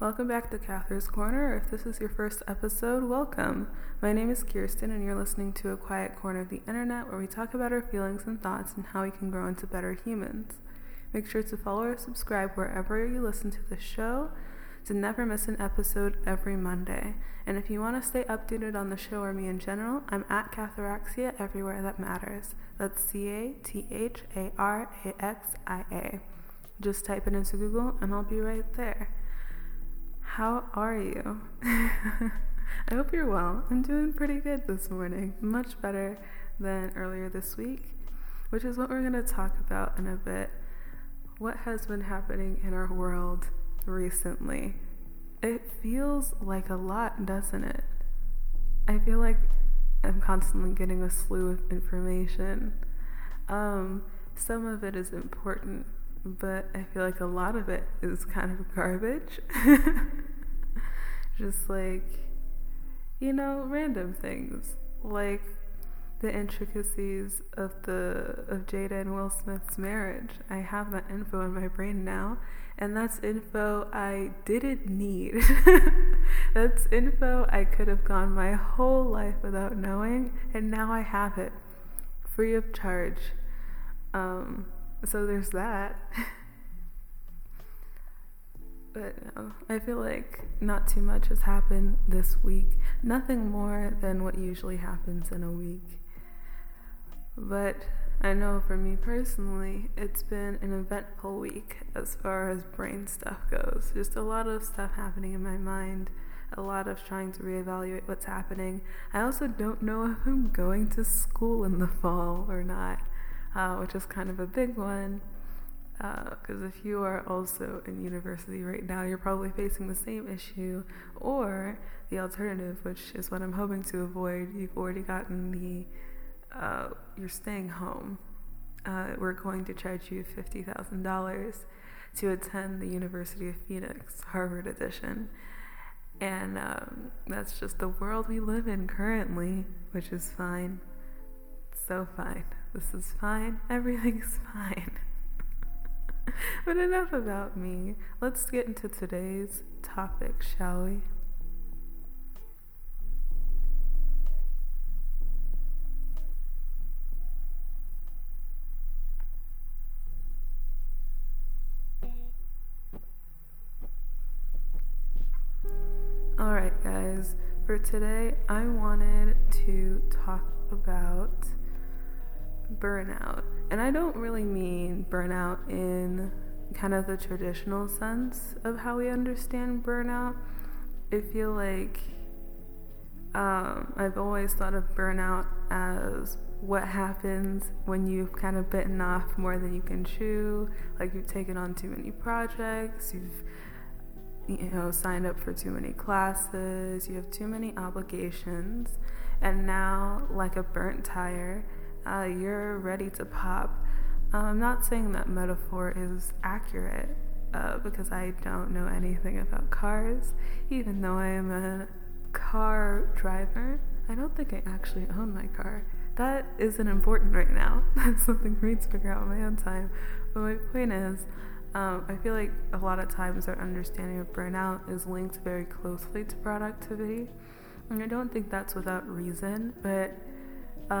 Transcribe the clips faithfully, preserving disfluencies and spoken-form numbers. Welcome back to Cathar's Corner. If this is your first episode, welcome. My name is Kirsten, and you're listening to A Quiet Corner of the Internet, where we talk about our feelings and thoughts and how we can grow into better humans. Make sure to follow or subscribe wherever you listen to the show to never miss an episode every Monday. And if you want to stay updated on the show or me in general, I'm at catharaxia everywhere that matters. That's C A T H A R A X I A. Just type it into Google and I'll be right there. How are you? I hope you're well. I'm doing pretty good this morning. Much better than earlier this week, which is what we're going to talk about in a bit. What has been happening in our world recently? It feels like a lot, doesn't it? I feel like I'm constantly getting a slew of information. Um, some of it is important, but I feel like a lot of it is kind of garbage. Just like, you know, random things. Like the intricacies of the of Jada and Will Smith's marriage. I have that info in my brain now, and that's info I didn't need. That's info I could have gone my whole life without knowing, and now I have it. Free of charge. Um... So there's that. But no, I feel like not too much has happened this week. Nothing more than what usually happens in a week. But I know for me personally, it's been an eventful week as far as brain stuff goes. Just a lot of stuff happening in my mind. A lot of trying to reevaluate what's happening. I also don't know if I'm going to school in the fall or not. Uh, which is kind of a big one, because uh, if you are also in university right now, you're probably facing the same issue, or the alternative, which is what I'm hoping to avoid. You've already gotten the, uh, you're staying home. Uh, we're going to charge you fifty thousand dollars to attend the University of Phoenix, Harvard edition, and um, that's just the world we live in currently, which is fine, so fine. This is fine. Everything's fine. But enough about me. Let's get into today's topic, shall we? Alright, guys. For today, I wanted to talk about burnout. And I don't really mean burnout in kind of the traditional sense of how we understand burnout. I feel like um, I've always thought of burnout as what happens when you've kind of bitten off more than you can chew, like you've taken on too many projects, you've you know, signed up for too many classes, you have too many obligations, and now, like a burnt tire, Uh, you're ready to pop. Uh, I'm not saying that metaphor is accurate uh, because I don't know anything about cars, even though I am a car driver. I don't think I actually own my car. That isn't important right now. That's something for me to figure out on my own time. But my point is, um, I feel like a lot of times our understanding of burnout is linked very closely to productivity, and I don't think that's without reason, but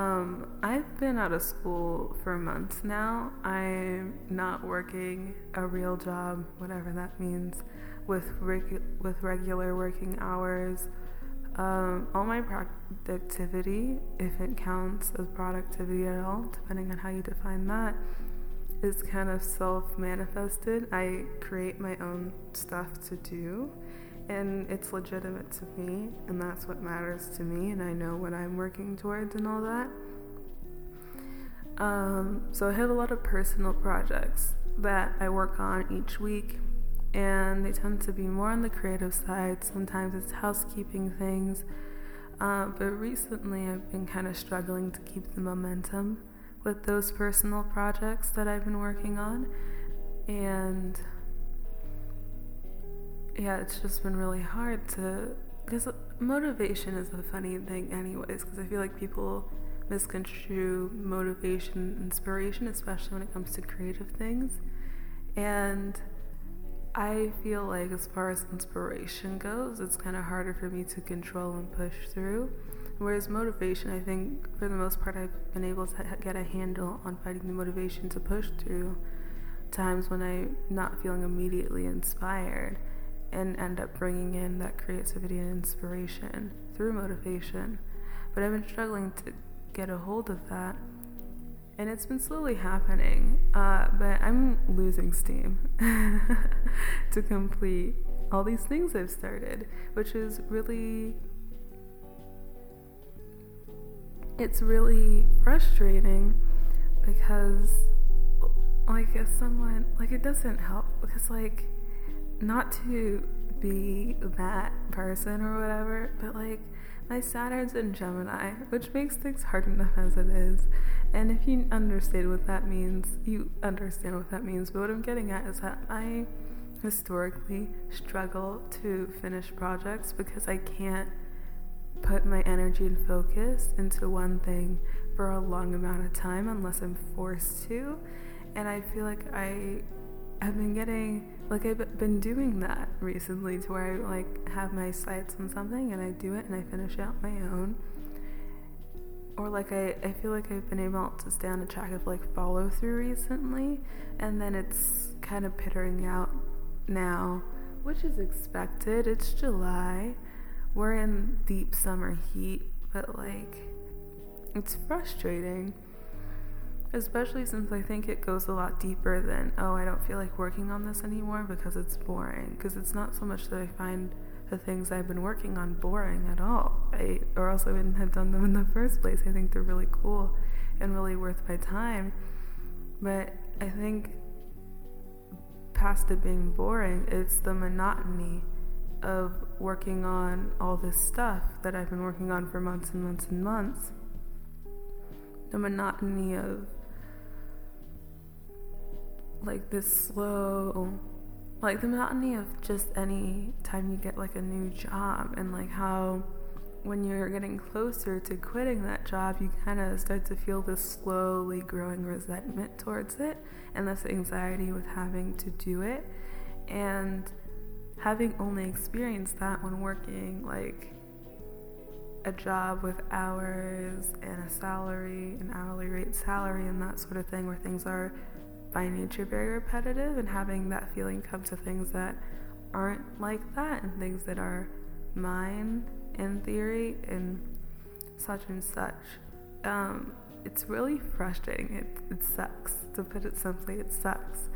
Um, I've been out of school for months now. I'm not working a real job, whatever that means, with regu- with regular working hours. Um, all my productivity, if it counts as productivity at all, depending on how you define that, is kind of self-manifested. I create my own stuff to do, and it's legitimate to me, and that's what matters to me, and I know what I'm working towards and all that. Um, so I have a lot of personal projects that I work on each week, and they tend to be more on the creative side. Sometimes it's housekeeping things, uh, but recently I've been kind of struggling to keep the momentum with those personal projects that I've been working on, and yeah, it's just been really hard to, because motivation is a funny thing anyways, because I feel like people misconstrue motivation, inspiration, especially when it comes to creative things, and I feel like as far as inspiration goes, it's kind of harder for me to control and push through. Whereas motivation, I think for the most part, I've been able to get a handle on finding the motivation to push through times when I'm not feeling immediately inspired, and end up bringing in that creativity and inspiration through motivation. But I've been struggling to get a hold of that, and it's been slowly happening, uh, but I'm losing steam to complete all these things I've started, which is really, it's really frustrating, because like as someone, like it doesn't help, because like not to be that person or whatever, but like my Saturn's in Gemini, which makes things hard enough as it is. And if you understand what that means, you understand what that means. But what I'm getting at is that I historically struggle to finish projects because I can't put my energy and focus into one thing for a long amount of time unless I'm forced to. And I feel like I I've been getting, like I've been doing that recently, to where I like have my sights on something and I do it and I finish out my own. Or like I, I feel like I've been able to stay on a track of like follow through recently, and then it's kind of pittering out now, which is expected. It's July. We're in deep summer heat, but like it's frustrating. Especially since I think it goes a lot deeper than, oh, I don't feel like working on this anymore because it's boring. Because it's not so much that I find the things I've been working on boring at all, right? Or else I wouldn't have done them in the first place. I think they're really cool and really worth my time. But I think past it being boring, it's the monotony of working on all this stuff that I've been working on for months and months and months. The monotony of like this slow, like the monotony of just any time you get like a new job, and like how when you're getting closer to quitting that job, you kind of start to feel this slowly growing resentment towards it, and this anxiety with having to do it. And having only experienced that when working like a job with hours and a salary, an hourly rate salary and that sort of thing, where things are by nature very repetitive, and having that feeling come to things that aren't like that and things that are mine in theory and such and such. Um, it's really frustrating. It, it sucks. To put it simply, it sucks.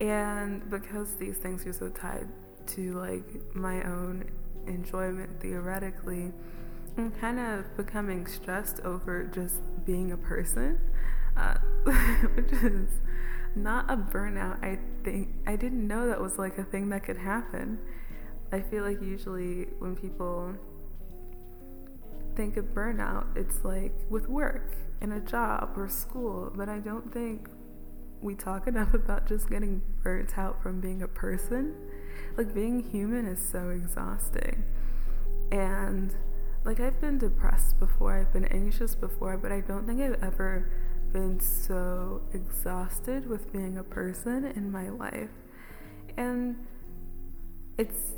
And because these things are so tied to like my own enjoyment theoretically, I'm kind of becoming stressed over just being a person, uh, which is not a burnout. I think I didn't know that was like a thing that could happen. I feel like usually when people think of burnout, it's like with work and a job or school, but I don't think we talk enough about just getting burnt out from being a person. Like being human is so exhausting, and like I've been depressed before, I've been anxious before, but I don't think I've ever been so exhausted with being a person in my life. And it's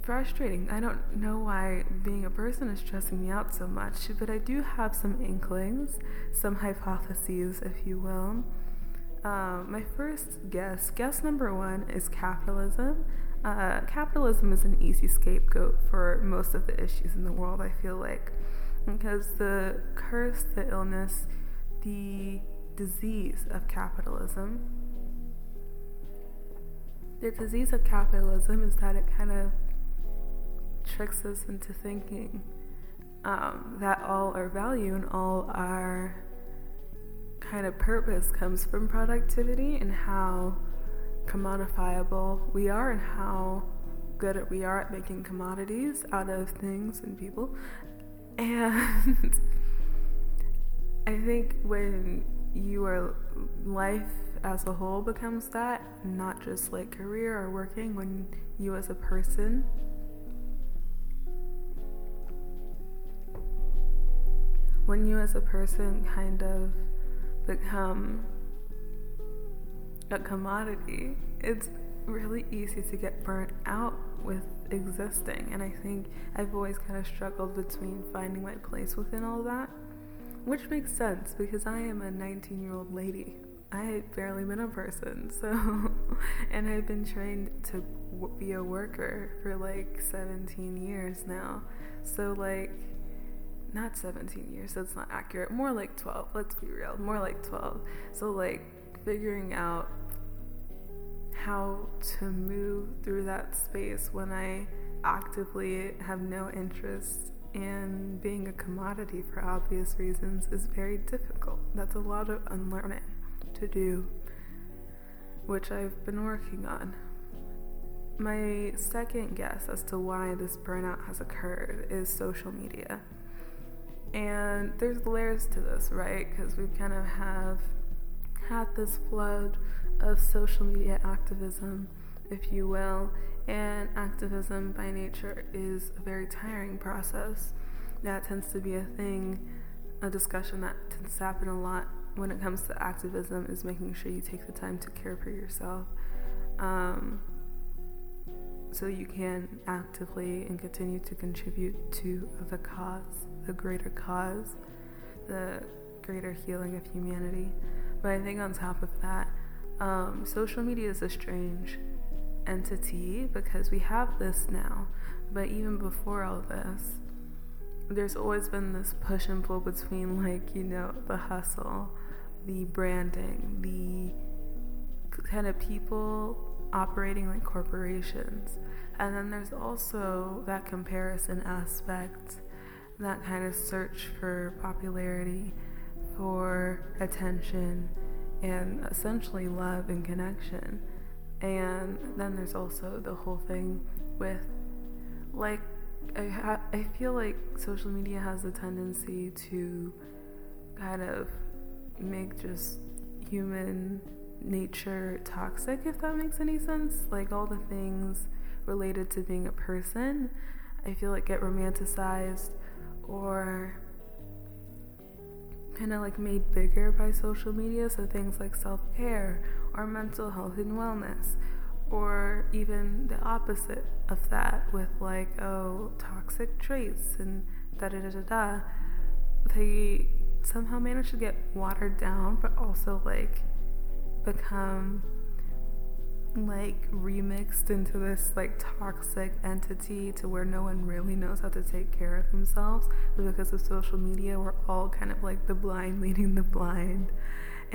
frustrating. I don't know why being a person is stressing me out so much, but I do have some inklings, some hypotheses, if you will. Uh, my first guess, guess number one, is capitalism. Uh, capitalism is an easy scapegoat for most of the issues in the world, I feel like, because the curse, the illness, the disease of capitalism, the disease of capitalism is that it kind of tricks us into thinking um, that all our value and all our kind of purpose comes from productivity, and how commodifiable we are, and how good we are at making commodities out of things and people. And I think when you are, life as a whole becomes that, not just like career or working, when you as a person when you as a person kind of become a commodity, it's really easy to get burnt out with existing, and I think I've always kind of struggled between finding my place within all that, which makes sense because I am a nineteen year old lady. I have barely been a person, so and I've been trained to w- be a worker for like seventeen years now, so like not seventeen years, that's not accurate, more like twelve, let's be real, more like twelve. So like figuring out how to move through that space when I actively have no interest in being a commodity for obvious reasons is very difficult. That's a lot of unlearning to do, which I've been working on. My second guess as to why this burnout has occurred is social media. And there's layers to this, right? Because we kind of have had this flood of social media activism, if you will, and activism by nature is a very tiring process. That tends to be a thing, a discussion that tends to happen a lot when it comes to activism, is making sure you take the time to care for yourself, um, so you can actively and continue to contribute to the cause, the greater cause, the greater healing of humanity. But I think on top of that, Um, social media is a strange entity because we have this now, but even before all this, there's always been this push and pull between, like, you know, the hustle, the branding, the kind of people operating like corporations, and then there's also that comparison aspect, that kind of search for popularity, for attention, and essentially love and connection. And then there's also the whole thing with, like, I, ha- I feel like social media has a tendency to kind of make just human nature toxic, if that makes any sense. Like, all the things related to being a person, I feel like get romanticized or kind of like made bigger by social media. So things like self-care or mental health and wellness, or even the opposite of that with, like, oh, toxic traits and da da da da da, they somehow manage to get watered down but also like become like remixed into this like toxic entity to where no one really knows how to take care of themselves. But because of social media, we're all kind of like the blind leading the blind,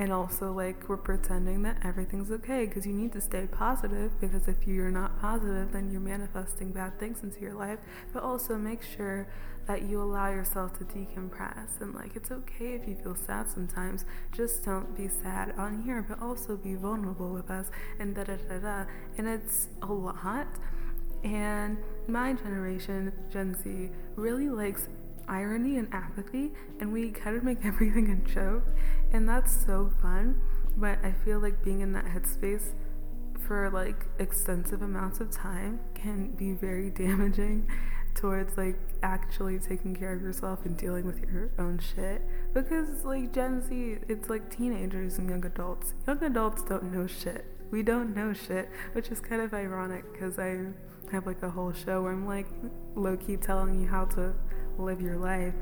and also like we're pretending that everything's okay because you need to stay positive, because if you're not positive then you're manifesting bad things into your life. But also make sure that you allow yourself to decompress, and like it's okay if you feel sad sometimes, just don't be sad on here, but also be vulnerable with us, and da da da da. And it's a lot, and my generation, Gen Z, really likes irony and apathy, and we kind of make everything a joke, and that's so fun. But I feel like being in that headspace for like extensive amounts of time can be very damaging towards like actually taking care of yourself and dealing with your own shit, because like Gen Z, it's like teenagers and young adults. Young adults don't know shit. We don't know shit, which is kind of ironic because I have like a whole show where I'm like low-key telling you how to live your life.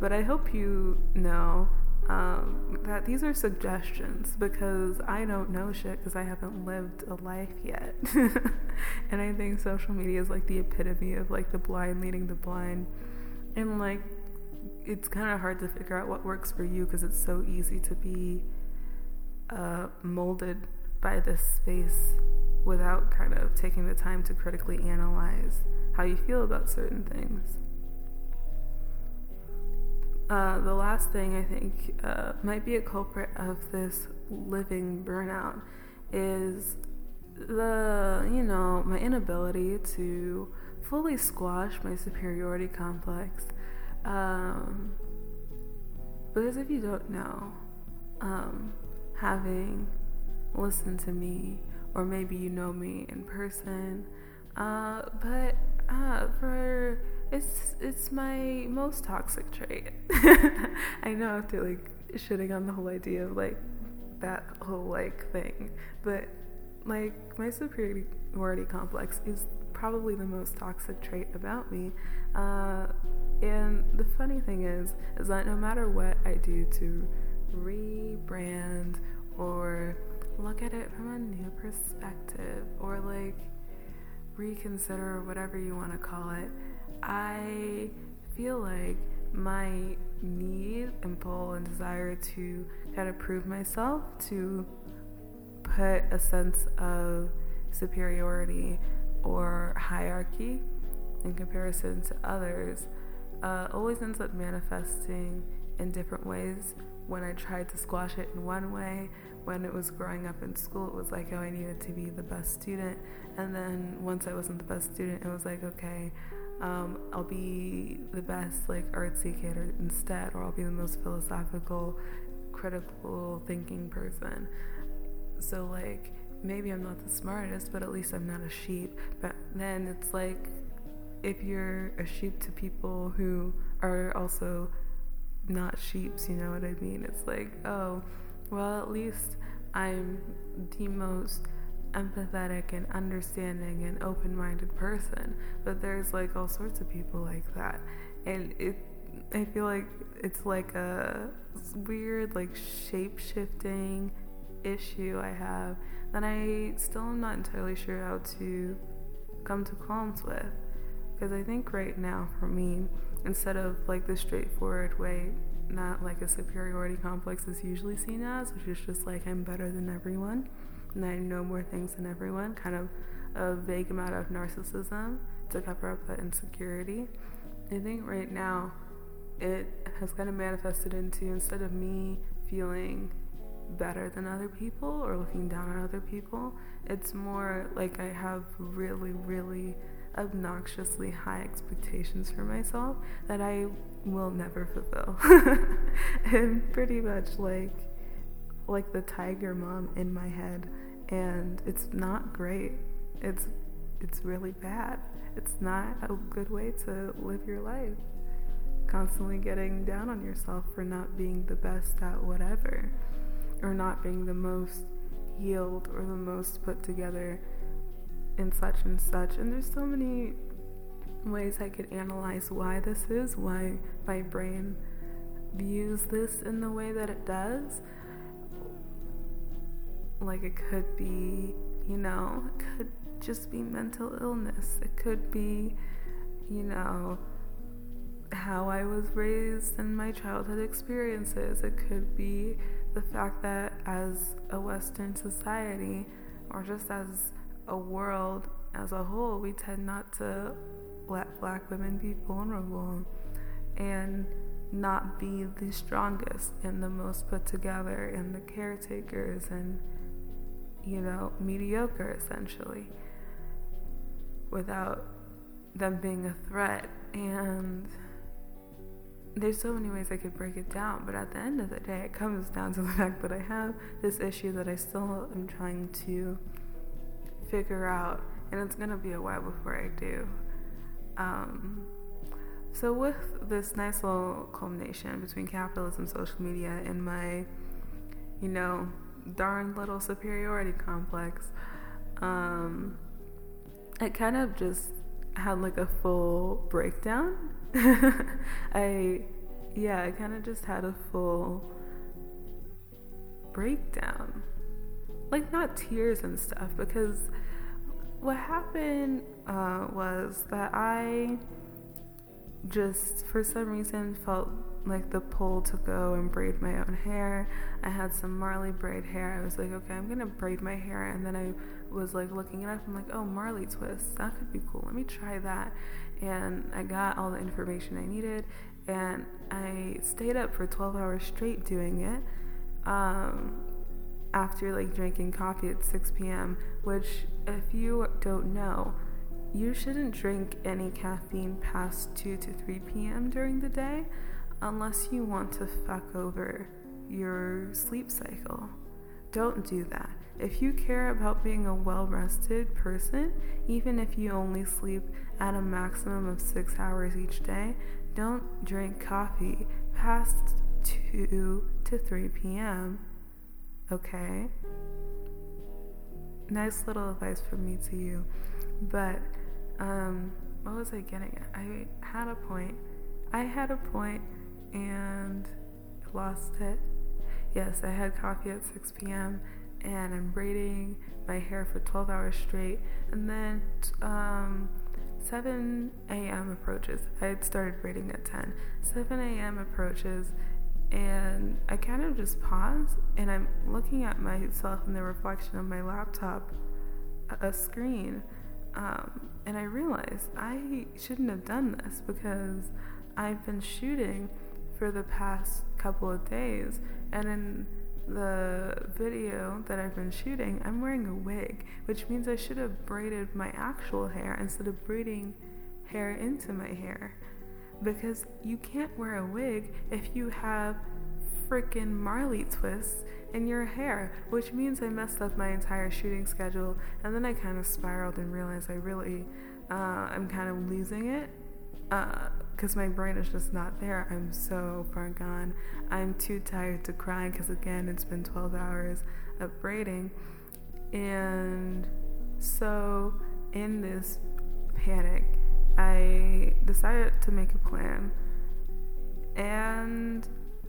But I hope you know um, that these are suggestions, because I don't know shit because I haven't lived a life yet. And I think social media is like the epitome of like the blind leading the blind, and like it's kind of hard to figure out what works for you because it's so easy to be uh, molded by this space without kind of taking the time to critically analyze how you feel about certain things. Uh, the last thing I think uh, might be a culprit of this living burnout is the, you know, my inability to fully squash my superiority complex. Um, because if you don't know, um, having listened to me, or maybe you know me in person, uh, but uh, for It's it's my most toxic trait. I know I feel like shitting on the whole idea of like that whole like thing, but Like, my superiority complex is probably the most toxic trait about me, uh, and the funny thing is, is that no matter what I do to rebrand or look at it from a new perspective or, like, reconsider, whatever you want to call it, I feel like my need and pull and desire to kind of prove myself, to put a sense of superiority or hierarchy in comparison to others, uh, always ends up manifesting in different ways. When I tried to squash it in one way, when it was growing up in school, it was like, oh, I needed to be the best student. And then once I wasn't the best student, it was like, okay, um, I'll be the best, like, artsy kid or instead, or I'll be the most philosophical, critical thinking person. So, like, maybe I'm not the smartest, but at least I'm not a sheep. But then it's like, if you're a sheep to people who are also not sheeps, you know what I mean? It's like, oh, well, at least I'm the most empathetic and understanding and open-minded person. But there's, like, all sorts of people like that. And it, I feel like it's like a weird, like, shape-shifting issue I have that I still am not entirely sure how to come to qualms with, because I think right now for me, instead of, like, the straightforward way, not like a superiority complex is usually seen as, which is just like I'm better than everyone and I know more things than everyone, kind of a vague amount of narcissism to cover up that insecurity, I think right now it has kind of manifested into, instead of me feeling better than other people or looking down on other people, it's more like I have really, really obnoxiously high expectations for myself that I will never fulfill. And pretty much like like the tiger mom in my head, and it's not great. It's it's really bad. It's not a good way to live your life. Constantly getting down on yourself for not being the best at whatever, or not being the most healed or the most put together and such and such. And there's so many ways I could analyze why this is, why my brain views this in the way that it does. Like, it could be, you know, it could just be mental illness. It could be, you know, how I was raised and my childhood experiences. It could be the fact that as a Western society, or just as a world as a whole, we tend not to let Black women be vulnerable and not be the strongest and the most put together and the caretakers and, you know, mediocre essentially, without them being a threat. And there's so many ways I could break it down, but at the end of the day, it comes down to the fact that I have this issue that I still am trying to figure out, and it's going to be a while before I do. Um, so with this nice little culmination between capitalism, social media, and my, you know, darn little superiority complex, um, it kind of just had like a full breakdown. I, yeah, I kind of just had a full breakdown, like, not tears and stuff, because what happened uh, was that I just, for some reason, felt like the pull to go and braid my own hair. I had some Marley braid hair. I was like, okay, I'm gonna braid my hair. And then I was like looking it up. I'm like, oh, Marley twists, that could be cool. Let me try that. And I got all the information I needed, and I stayed up for twelve hours straight doing it, um, after like drinking coffee at six p.m., which, if you don't know, you shouldn't drink any caffeine past two to three p.m. during the day unless you want to fuck over your sleep cycle. Don't do that. If you care about being a well-rested person, even if you only sleep at a maximum of six hours each day, don't drink coffee past two to three p.m., okay? nice little advice from me to you. But um, what was I getting at? I had a point. I had a point and lost it. Yes, I had coffee at six p.m. and I'm braiding my hair for twelve hours straight. And then um, seven a.m. approaches. I had started braiding at ten. seven a.m. approaches, and I kind of just pause, and I'm looking at myself in the reflection of my laptop, a screen, um, and I realize I shouldn't have done this because I've been shooting for the past couple of days, and in the video that I've been shooting, I'm wearing a wig, which means I should have braided my actual hair instead of braiding hair into my hair, because you can't wear a wig if you have freaking Marley twists in your hair, which means I messed up my entire shooting schedule. And then I kind of spiraled and realized I really uh, I'm kind of losing it, uh, because my brain is just not there. I'm so far gone. I'm too tired to cry because, again, it's been twelve hours of braiding. And so in this panic, I decided to make a plan, and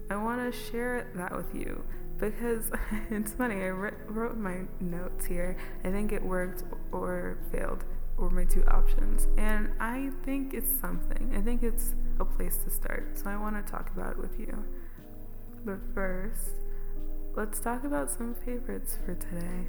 I want to share that with you because it's funny. I wrote my notes here. I think it worked or failed, or my two options, and I think it's something. I think it's a place to start, so I want to talk about it with you. But first, let's talk about some favorites for today.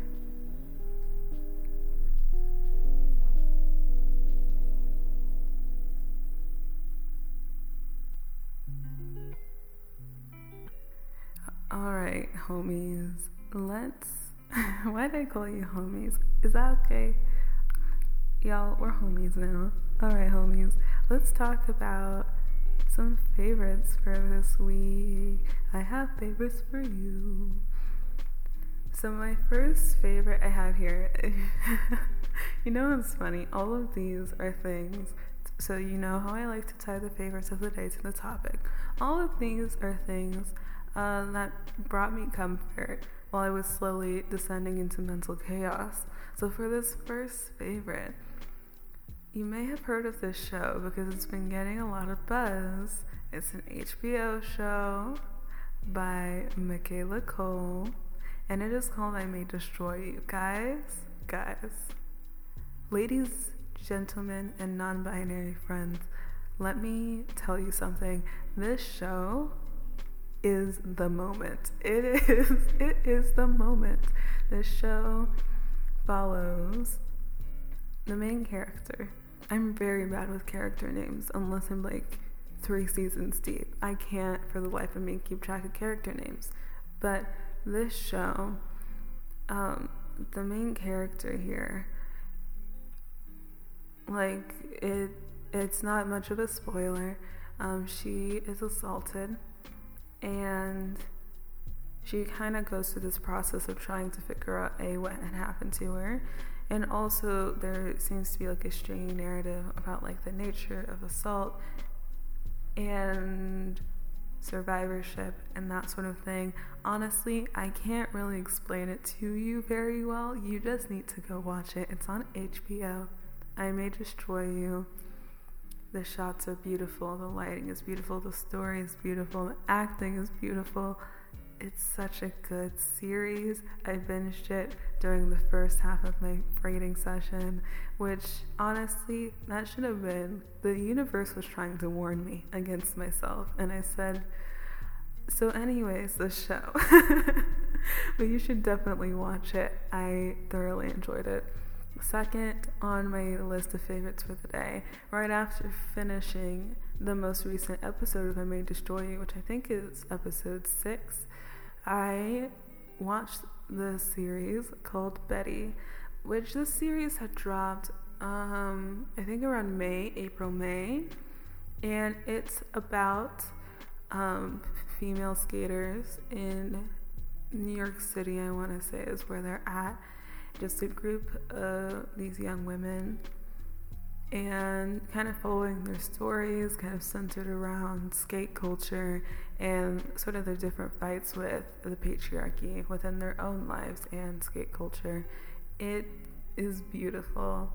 Alright, homies, let's... Why did I call you homies? Is that okay? Y'all, we're homies now. Alright, homies, let's talk about some favorites for this week. I have favorites for you. So my first favorite I have here, you know what's funny? All of these are things, so you know how I like to tie the favorites of the day to the topic. All of these are things uh, that brought me comfort while I was slowly descending into mental chaos. So for this first favorite, you may have heard of this show because it's been getting a lot of buzz. It's an H B O show by Michaela Cole, and it is called I May Destroy You. Guys, guys, ladies, gentlemen, and non-binary friends, let me tell you something. This show is the moment. It is, it is the moment. This show follows the main character. I'm very bad with character names unless I'm like three seasons deep. I can't for the life of me keep track of character names. But this show, um, the main character here, like it, it's not much of a spoiler. Um, she is assaulted, and she kind of goes through this process of trying to figure out A, what had happened to her, and also there seems to be like a string narrative about like the nature of assault and survivorship and that sort of thing. Honestly, I can't really explain it to you very well. You just need to go watch it. It's on H B O. I May Destroy You. The shots are beautiful, the lighting is beautiful, the story is beautiful, the acting is beautiful. It's such a good series. I binged it during the first half of my braiding session, which honestly, that should have been, the universe was trying to warn me against myself, and I said, so anyways, the show. But you should definitely watch it. I thoroughly enjoyed it. Second on my list of favorites for the day, right after finishing the most recent episode of I May Destroy You, which I think is episode six, I watched the series called Betty, which this series had dropped, um, I think around May, April, May, and it's about um, female skaters in New York City, I want to say is where they're at. Just a group of these young women, and kind of following their stories, kind of centered around skate culture and sort of their different fights with the patriarchy within their own lives and skate culture It is beautiful.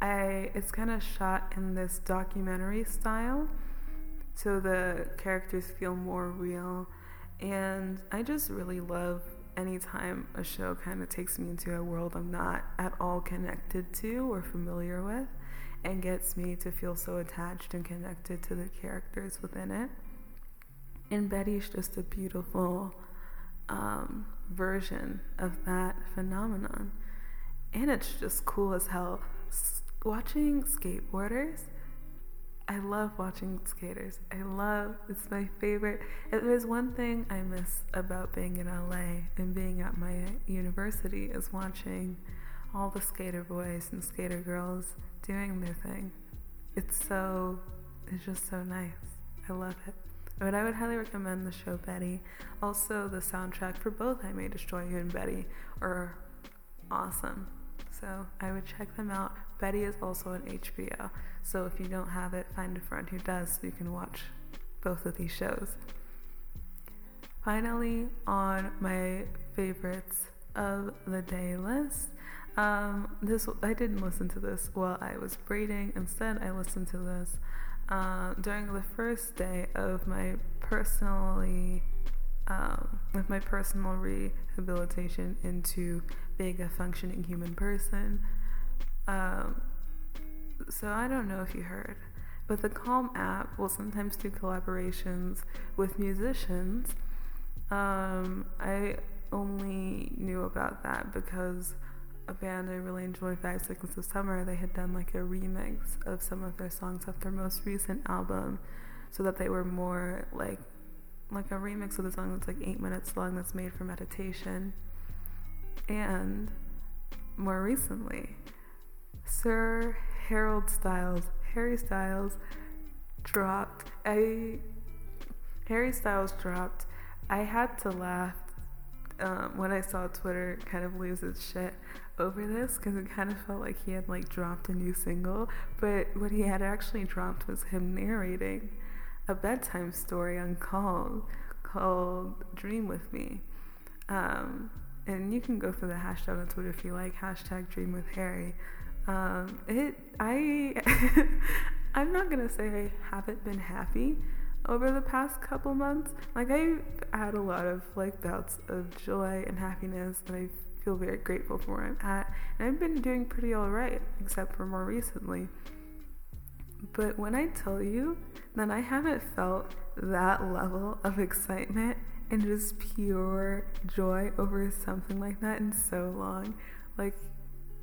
I it's kind of shot in this documentary style, so the characters feel more real, and I just really love anytime a show kind of takes me into a world I'm not at all connected to or familiar with, and gets me to feel so attached and connected to the characters within it. And Betty's just a beautiful um, version of that phenomenon. And it's just cool as hell. S- watching skateboarders, I love watching skaters. I love, it's my favorite. If there's one thing I miss about being in L A and being at my university, is watching all the skater boys and skater girls doing their thing. It's so, it's just so nice. I love it. But I would highly recommend the show Betty. Also, the soundtrack for both I May Destroy You and Betty are awesome. So I would check them out. Betty is also on H B O. So if you don't have it, find a friend who does, so you can watch both of these shows. Finally, on my favorites of the day list, um, this I didn't listen to this while I was braiding. Instead, I listened to this Uh, during the first day of my personally, um, of my personal rehabilitation into being a functioning human person. Um, so I don't know if you heard, but the Calm app will sometimes do collaborations with musicians. Um, I only knew about that because a band I really enjoy, Five Seconds of Summer, they had done like a remix of some of their songs off their most recent album, so that they were more like like a remix of the song that's like eight minutes long, that's made for meditation. And more recently, Sir Harold Styles, Harry Styles dropped a Harry Styles dropped. I had to laugh um, when I saw Twitter kind of lose its shit over this, because it kind of felt like he had like dropped a new single, but what he had actually dropped was him narrating a bedtime story on Calm called Dream With Me. Um, and you can go for the hashtag on Twitter if you like, hashtag Dream With Harry. Um, it, I, I'm not gonna say I haven't been happy over the past couple months. Like, I've had a lot of like bouts of joy and happiness, and I've feel very grateful for where I'm at, and I've been doing pretty alright, except for more recently. But when I tell you that I haven't felt that level of excitement and just pure joy over something like that in so long, like,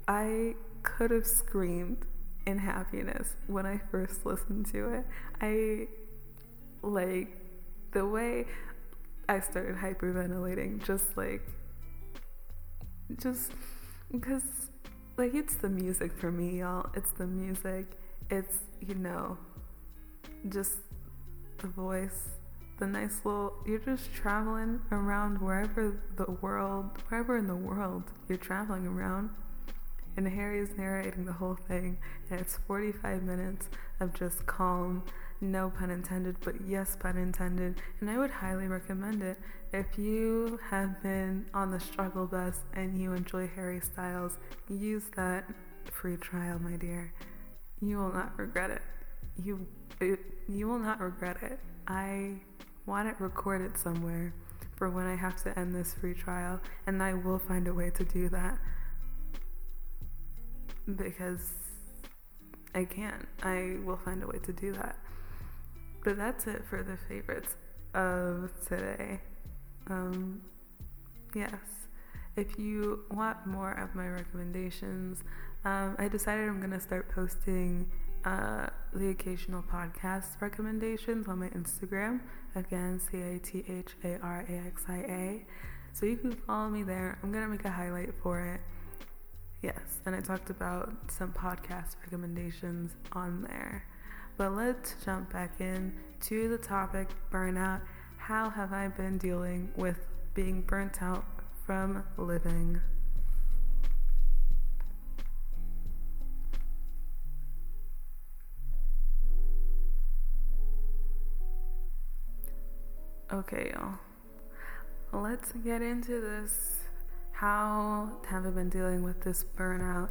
I could have screamed in happiness when I first listened to it. I, like, the way I started hyperventilating, just like just because, like, it's the music for me, y'all. It's the music. It's, you know, just the voice, the nice little, you're just traveling around wherever the world, wherever in the world you're traveling around. And Harry's narrating the whole thing, and it's forty-five minutes of just calm, no pun intended, but yes, pun intended. And I would highly recommend it. If you have been on the struggle bus and you enjoy Harry Styles, use that free trial, my dear. You will not regret it. You it, you will not regret it. I want it recorded somewhere for when I have to end this free trial, and I will find a way to do that, because I can. I will find a way to do that. But that's it for the favorites of today. Um, yes, if you want more of my recommendations, um, I decided I'm going to start posting uh, the occasional podcast recommendations on my Instagram. Again, C A T H A R A X I A. So you can follow me there. I'm going to make a highlight for it. Yes, and I talked about some podcast recommendations on there. But let's jump back in to the topic, burnout. How have I been dealing with being burnt out from living? Okay, y'all. Let's get into this. how have I been dealing with this burnout?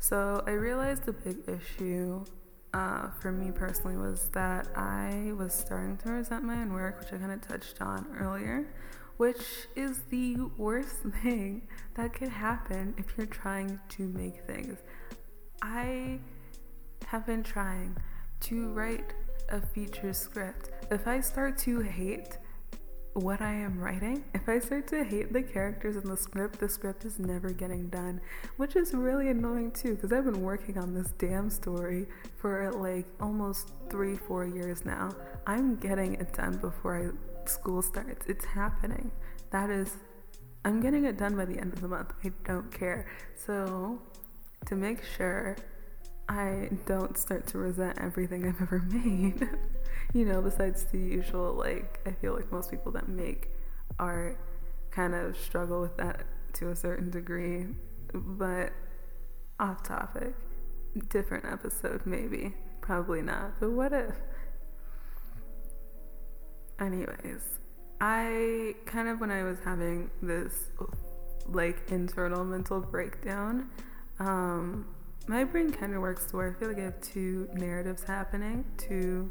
So I realized the big issue uh, for me personally was that I was starting to resent my own work, which I kind of touched on earlier, which is the worst thing that could happen if you're trying to make things. I have been trying to write a feature script. If I start to hate what I am writing, if I start to hate the characters in the script, the script is never getting done, which is really annoying too, because I've been working on this damn story for like almost three, four years now. I'm getting it done before I, school starts. It's happening. That is, I'm getting it done by the end of the month. I don't care. So to make sure I don't start to resent everything I've ever made, you know, besides the usual, like, I feel like most people that make art kind of struggle with that to a certain degree. But off topic, different episode maybe, probably not, but what if? Anyways, I kind of, when I was having this, like, internal mental breakdown, um, my brain kind of works to where I feel like I have two narratives happening, two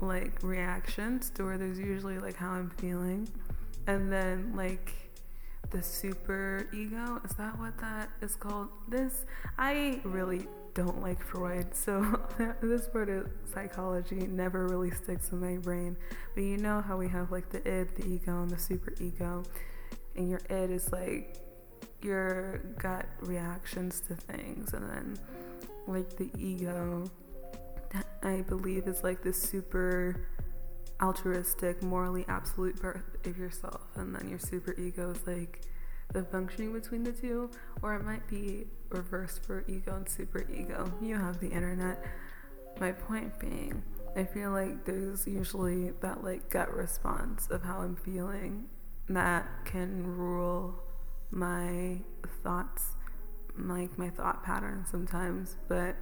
like reactions to where there's usually like how I'm feeling, and then like the super ego. Is that what that is called? This, I really don't like Freud, so this word of psychology never really sticks in my brain. But you know how we have like the id, the ego, and the super ego, and your id is like your gut reactions to things, and then like the ego that I believe is like this super altruistic, morally absolute birth of yourself, and then your super ego is like the functioning between the two, or it might be reversed for ego and super ego. You have the internet. My point being, I feel like there's usually that like gut response of how I'm feeling that can rule my thoughts, like my thought pattern sometimes. But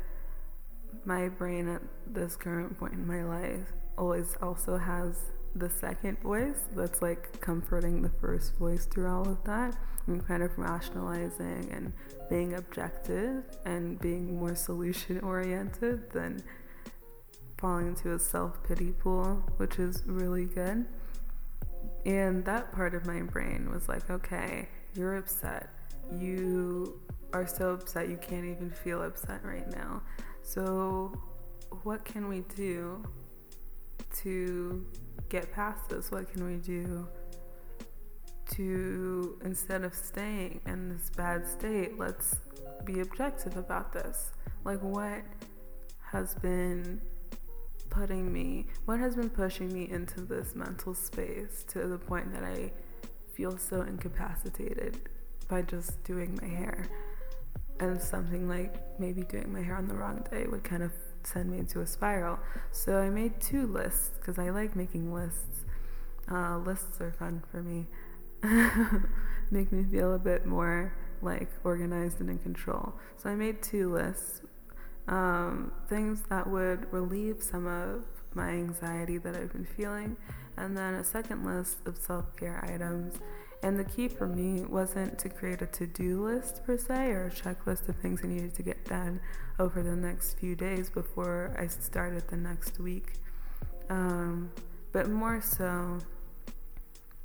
my brain at this current point in my life always also has the second voice that's like comforting the first voice through all of that, and kind of rationalizing and being objective and being more solution oriented than falling into a self-pity pool, which is really good. And that part of my brain was like, okay, you're upset, you are so upset you can't even feel upset right now, so what can we do to get past this? What can we do to, instead of staying in this bad state, let's be objective about this. Like, what has been putting me, what has been pushing me into this mental space to the point that I feel so incapacitated by just doing my hair? And something like maybe doing my hair on the wrong day would kind of send me into a spiral. So I made two lists, because I like making lists. Uh, lists are fun for me. Make me feel a bit more like organized and in control. So I made two lists. Um, things that would relieve some of my anxiety that I've been feeling, and then a second list of self-care items. And the key for me wasn't to create a to-do list per se, or a checklist of things I needed to get done over the next few days before I started the next week, um, but more so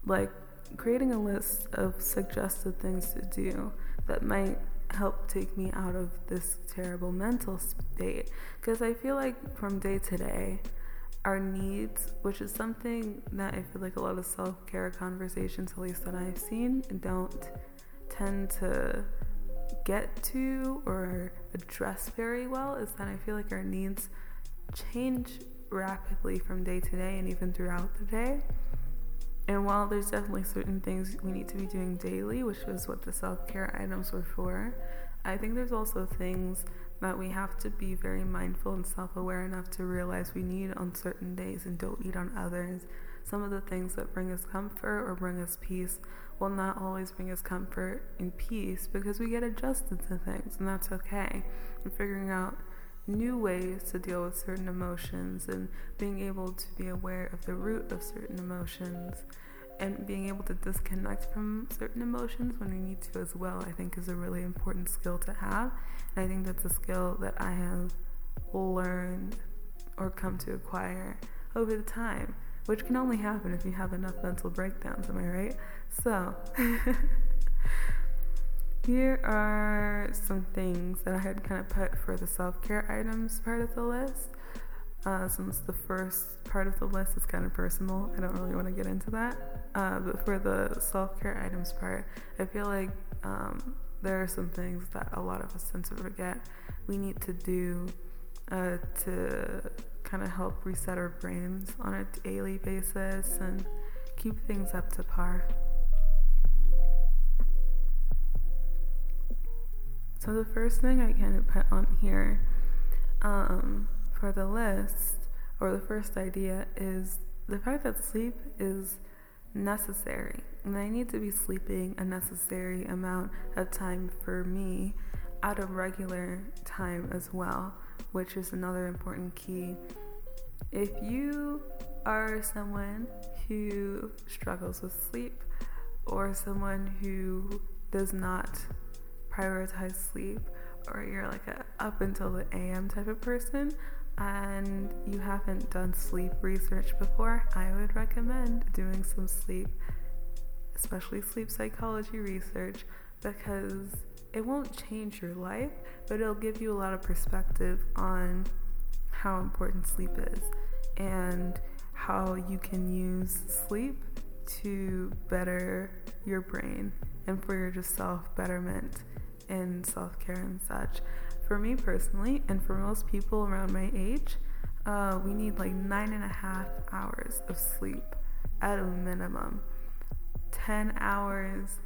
like creating a list of suggested things to do that might help take me out of this terrible mental state. Because I feel like from day to day, our needs, which is something that I feel like a lot of self-care conversations, at least that I've seen, don't tend to get to or address very well, is that I feel like our needs change rapidly from day to day and even throughout the day. And while there's definitely certain things we need to be doing daily, which was what the self-care items were for, I think there's also things that we have to be very mindful and self-aware enough to realize we need on certain days and don't need on others. Some of the things that bring us comfort or bring us peace will not always bring us comfort and peace, because we get adjusted to things, and that's okay. And figuring out new ways to deal with certain emotions and being able to be aware of the root of certain emotions and being able to disconnect from certain emotions when we need to as well, I think is a really important skill to have. And I think that's a skill that I have learned or come to acquire over the time, which can only happen if you have enough mental breakdowns, am I right? So, here are some things that I had kind of put for the self-care items part of the list. Uh, since the first part of the list is kind of personal, I don't really want to get into that. Uh, but for the self-care items part, I feel like um, there are some things that a lot of us tend to forget we need to do uh, to kind of help reset our brains on a daily basis and keep things up to par. So the first thing I kind of put on here um, for the list, or the first idea, is the fact that sleep is necessary, and I need to be sleeping a necessary amount of time for me at a regular time as well, which is another important key. If you are someone who struggles with sleep, or someone who does not prioritize sleep, or you're like a up until the A M type of person, and you haven't done sleep research before, I would recommend doing some sleep, especially sleep psychology research, because it won't change your life, but it'll give you a lot of perspective on how important sleep is and how you can use sleep to better your brain and for your just self-betterment and self-care and such. For me personally, and for most people around my age, uh, we need like nine and a half hours of sleep at a minimum. ten hours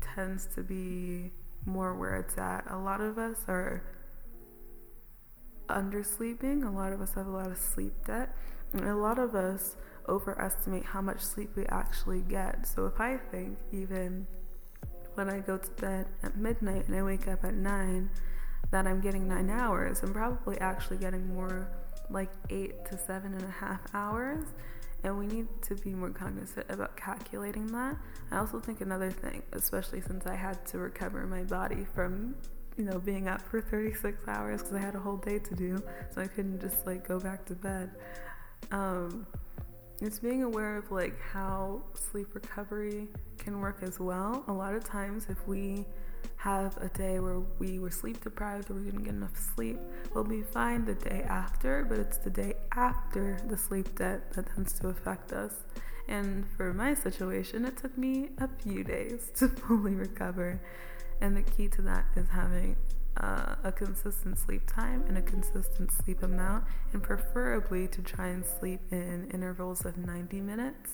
tends to be more where it's at. A lot of us are undersleeping. A lot of us have a lot of sleep debt, and a lot of us overestimate how much sleep we actually get. So if I think, even when I go to bed at midnight and I wake up at nine, that I'm getting nine hours, I'm probably actually getting more like eight to seven and a half hours. And we need to be more cognizant about calculating that. I also think another thing, especially since I had to recover my body from, you know, being up for thirty-six hours because I had a whole day to do, so I couldn't just like go back to bed. Um, it's being aware of like how sleep recovery can work as well. A lot of times, if we have a day where we were sleep deprived or we didn't get enough sleep, we'll be fine the day after, but it's the day after the sleep debt that tends to affect us. And for my situation, it took me a few days to fully recover. And the key to that is having uh, a consistent sleep time and a consistent sleep amount, and preferably to try and sleep in intervals of ninety minutes.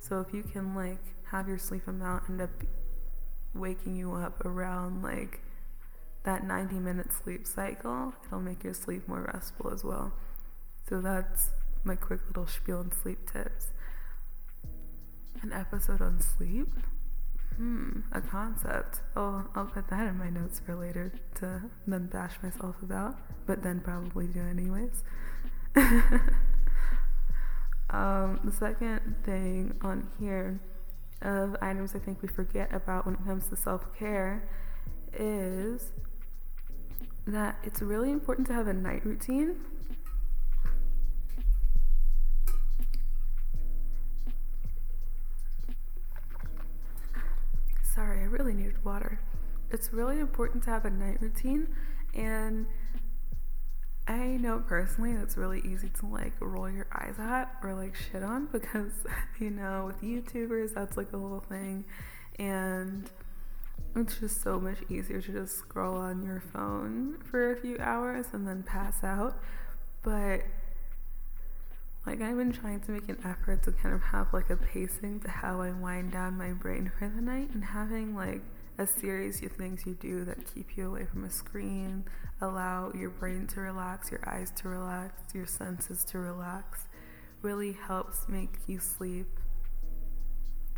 So if you can like have your sleep amount end up waking you up around like that ninety minute sleep cycle, it'll make your sleep more restful as well. So that's my quick little spiel on sleep tips. An episode on sleep? Hmm, a concept. Oh, I'll put that in my notes for later to then bash myself about, but then probably do anyways. um, the second thing on here of items I think we forget about when it comes to self-care is that it's really important to have a night routine. Sorry, I really needed water. It's really important to have a night routine, and I know personally that's really easy to like roll your eyes at or like shit on, because you know with YouTubers that's like a whole thing, and it's just so much easier to just scroll on your phone for a few hours and then pass out. But like I've been trying to make an effort to kind of have like a pacing to how I wind down my brain for the night, and having like a series of things you do that keep you away from a screen, allow your brain to relax, your eyes to relax, your senses to relax, really helps make you sleep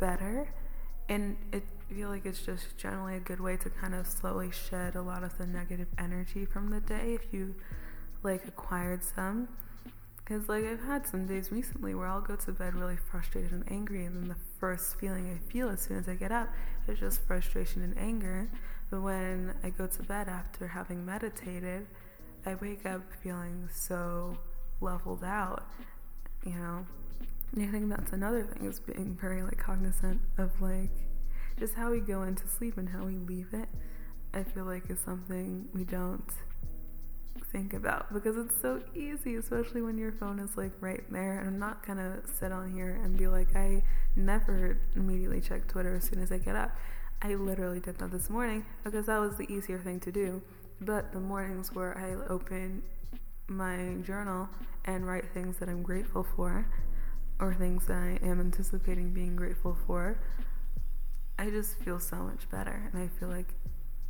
better. And it, I feel like it's just generally a good way to kind of slowly shed a lot of the negative energy from the day if you like acquired some. Because, like, I've had some days recently where I'll go to bed really frustrated and angry, and then the first feeling I feel as soon as I get up is just frustration and anger. But when I go to bed after having meditated, I wake up feeling so leveled out, you know? And I think that's another thing, is being very, like, cognizant of, like, just how we go into sleep and how we leave it, I feel like is something we don't think about, because it's so easy, especially when your phone is like right there. And I'm not gonna sit on here and be like, I never immediately check Twitter as soon as I get up. I literally did that this morning because that was the easier thing to do. But the mornings where I open my journal and write things that I'm grateful for, or things that I am anticipating being grateful for, I just feel so much better, and I feel like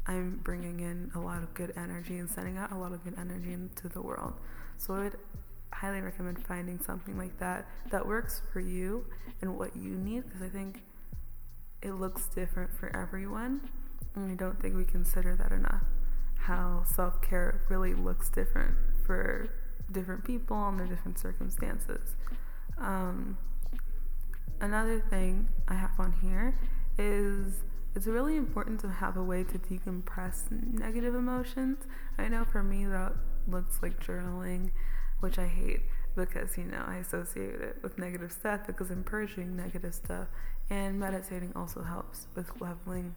I'm bringing in a lot of good energy and sending out a lot of good energy into the world. So I would highly recommend finding something like that that works for you and what you need, because I think it looks different for everyone, and I don't think we consider that enough, how self-care really looks different for different people and their different circumstances. Um, another thing I have on here is it's really important to have a way to decompress negative emotions. I know for me that looks like journaling, which I hate because, you know, I associate it with negative stuff because I'm purging negative stuff. And meditating also helps with leveling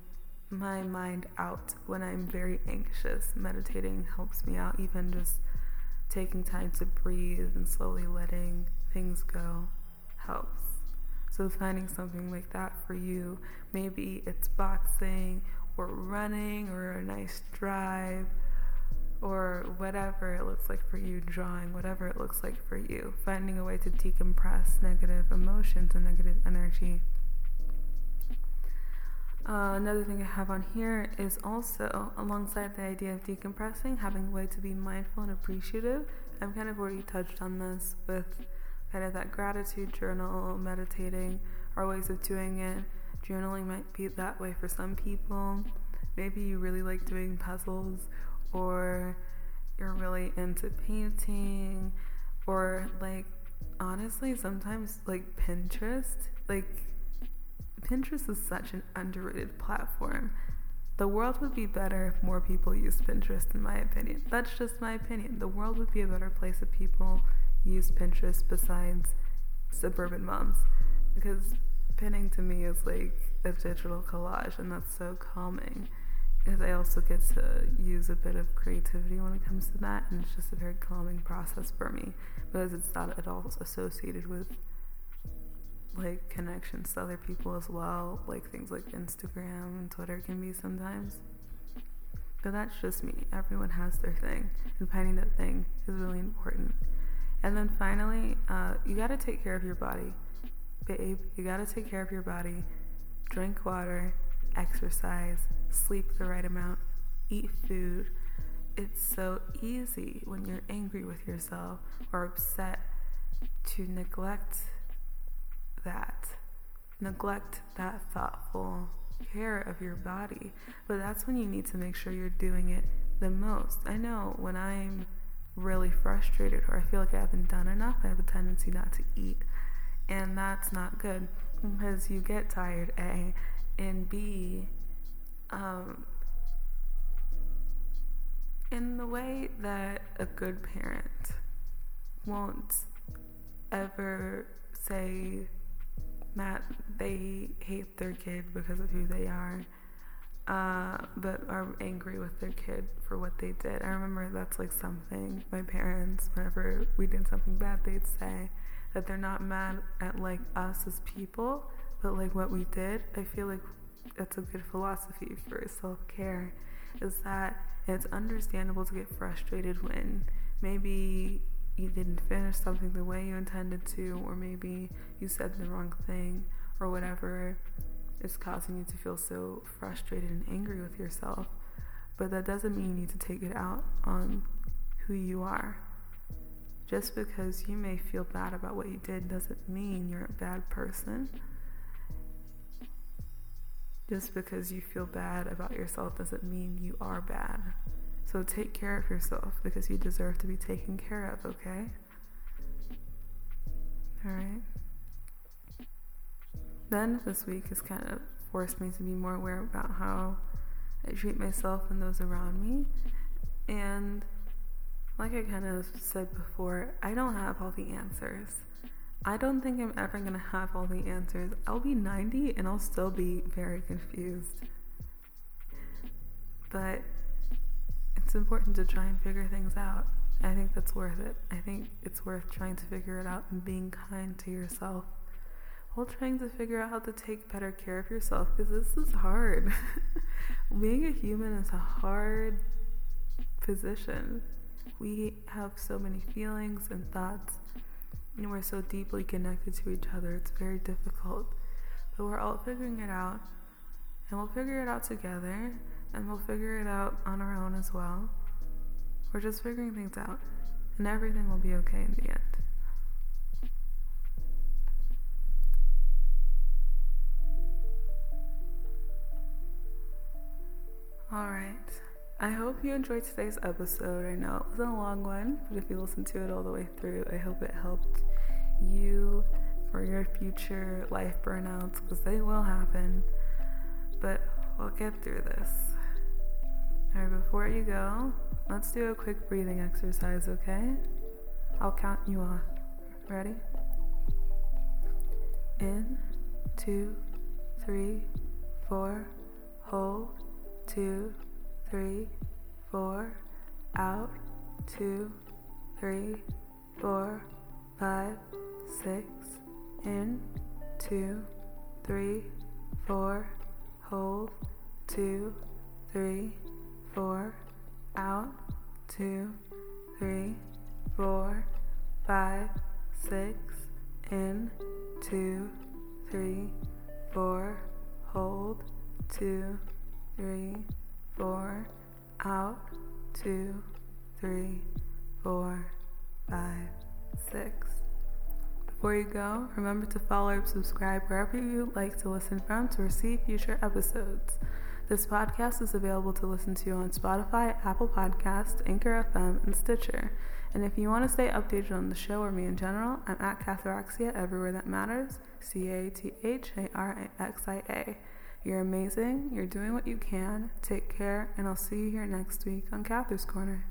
my mind out when I'm very anxious. Meditating helps me out, even just taking time to breathe and slowly letting things go helps. So finding something like that for you, maybe it's boxing or running or a nice drive or whatever it looks like for you, drawing, whatever it looks like for you, finding a way to decompress negative emotions and negative energy. Uh, another thing I have on here is also, alongside the idea of decompressing, having a way to be mindful and appreciative. I've kind of already touched on this with kind of that gratitude journal, meditating, our ways of doing it. Journaling might be that way for some people. Maybe you really like doing puzzles, or you're really into painting, or, like, honestly, sometimes, like, Pinterest. Like, Pinterest is such an underrated platform. The world would be better if more people used Pinterest, in my opinion. That's just my opinion. The world would be a better place if people use Pinterest besides suburban moms, because pinning to me is like a digital collage, and that's so calming, because I also get to use a bit of creativity when it comes to that, and it's just a very calming process for me because it's not at all associated with, like, connections to other people as well, like things like Instagram and Twitter can be sometimes. But that's just me. Everyone has their thing, and finding that thing is really important. And then finally, uh, you gotta take care of your body. Babe, you gotta take care of your body. Drink water, exercise, sleep the right amount, eat food. It's so easy when you're angry with yourself or upset to neglect that. Neglect that thoughtful care of your body. But that's when you need to make sure you're doing it the most. I know when I'm really frustrated, or I feel like I haven't done enough, I have a tendency not to eat, and that's not good, because you get tired, A, and B, um, in the way that a good parent won't ever say that they hate their kid because of who they are, Uh, but are angry with their kid for what they did. I remember that's like something my parents, whenever we did something bad, they'd say that they're not mad at, like, us as people, but, like, what we did. I feel like that's a good philosophy for self-care, is that it's understandable to get frustrated when maybe you didn't finish something the way you intended to, or maybe you said the wrong thing, or whatever is causing you to feel so frustrated and angry with yourself. But that doesn't mean you need to take it out on who you are. Just because you may feel bad about what you did doesn't mean you're a bad person. Just because you feel bad about yourself doesn't mean you are bad. So take care of yourself, because you deserve to be taken care of, okay? Alright. Then this week has kind of forced me to be more aware about how I treat myself and those around me. And like I kind of said before, I don't have all the answers. I don't think I'm ever going to have all the answers. I'll be ninety and I'll still be very confused. But it's important to try and figure things out. I think that's worth it. I think it's worth trying to figure it out and being kind to yourself while trying to figure out how to take better care of yourself, because this is hard. Being a human is a hard position. We have so many feelings and thoughts, and we're so deeply connected to each other. It's very difficult, but we're all figuring it out, and we'll figure it out together, and we'll figure it out on our own as well. We're just figuring things out, and everything will be okay in the end. Alright, I hope you enjoyed today's episode. I know it was a long one, but if you listened to it all the way through, I hope it helped you for your future life burnouts, because they will happen, but we'll get through this. Alright, before you go, let's do a quick breathing exercise, okay? I'll count you off. Ready? In, two, three, four, hold, two, three, four, out, two, three, four, five, six, in, two, three, four, hold, two, three, four, out, two, three, four, five, six, in, two, three, four, hold, two, three, four, out, two, three, four, five, six. Before you go, remember to follow or subscribe wherever you like to listen from to receive future episodes. This podcast is available to listen to on Spotify, Apple Podcasts, Anchor F M, and Stitcher. And if you want to stay updated on the show or me in general, I'm at Catharaxia everywhere that matters, C A T H A R A X I A. You're amazing, you're doing what you can, take care, and I'll see you here next week on Cathar's Corner.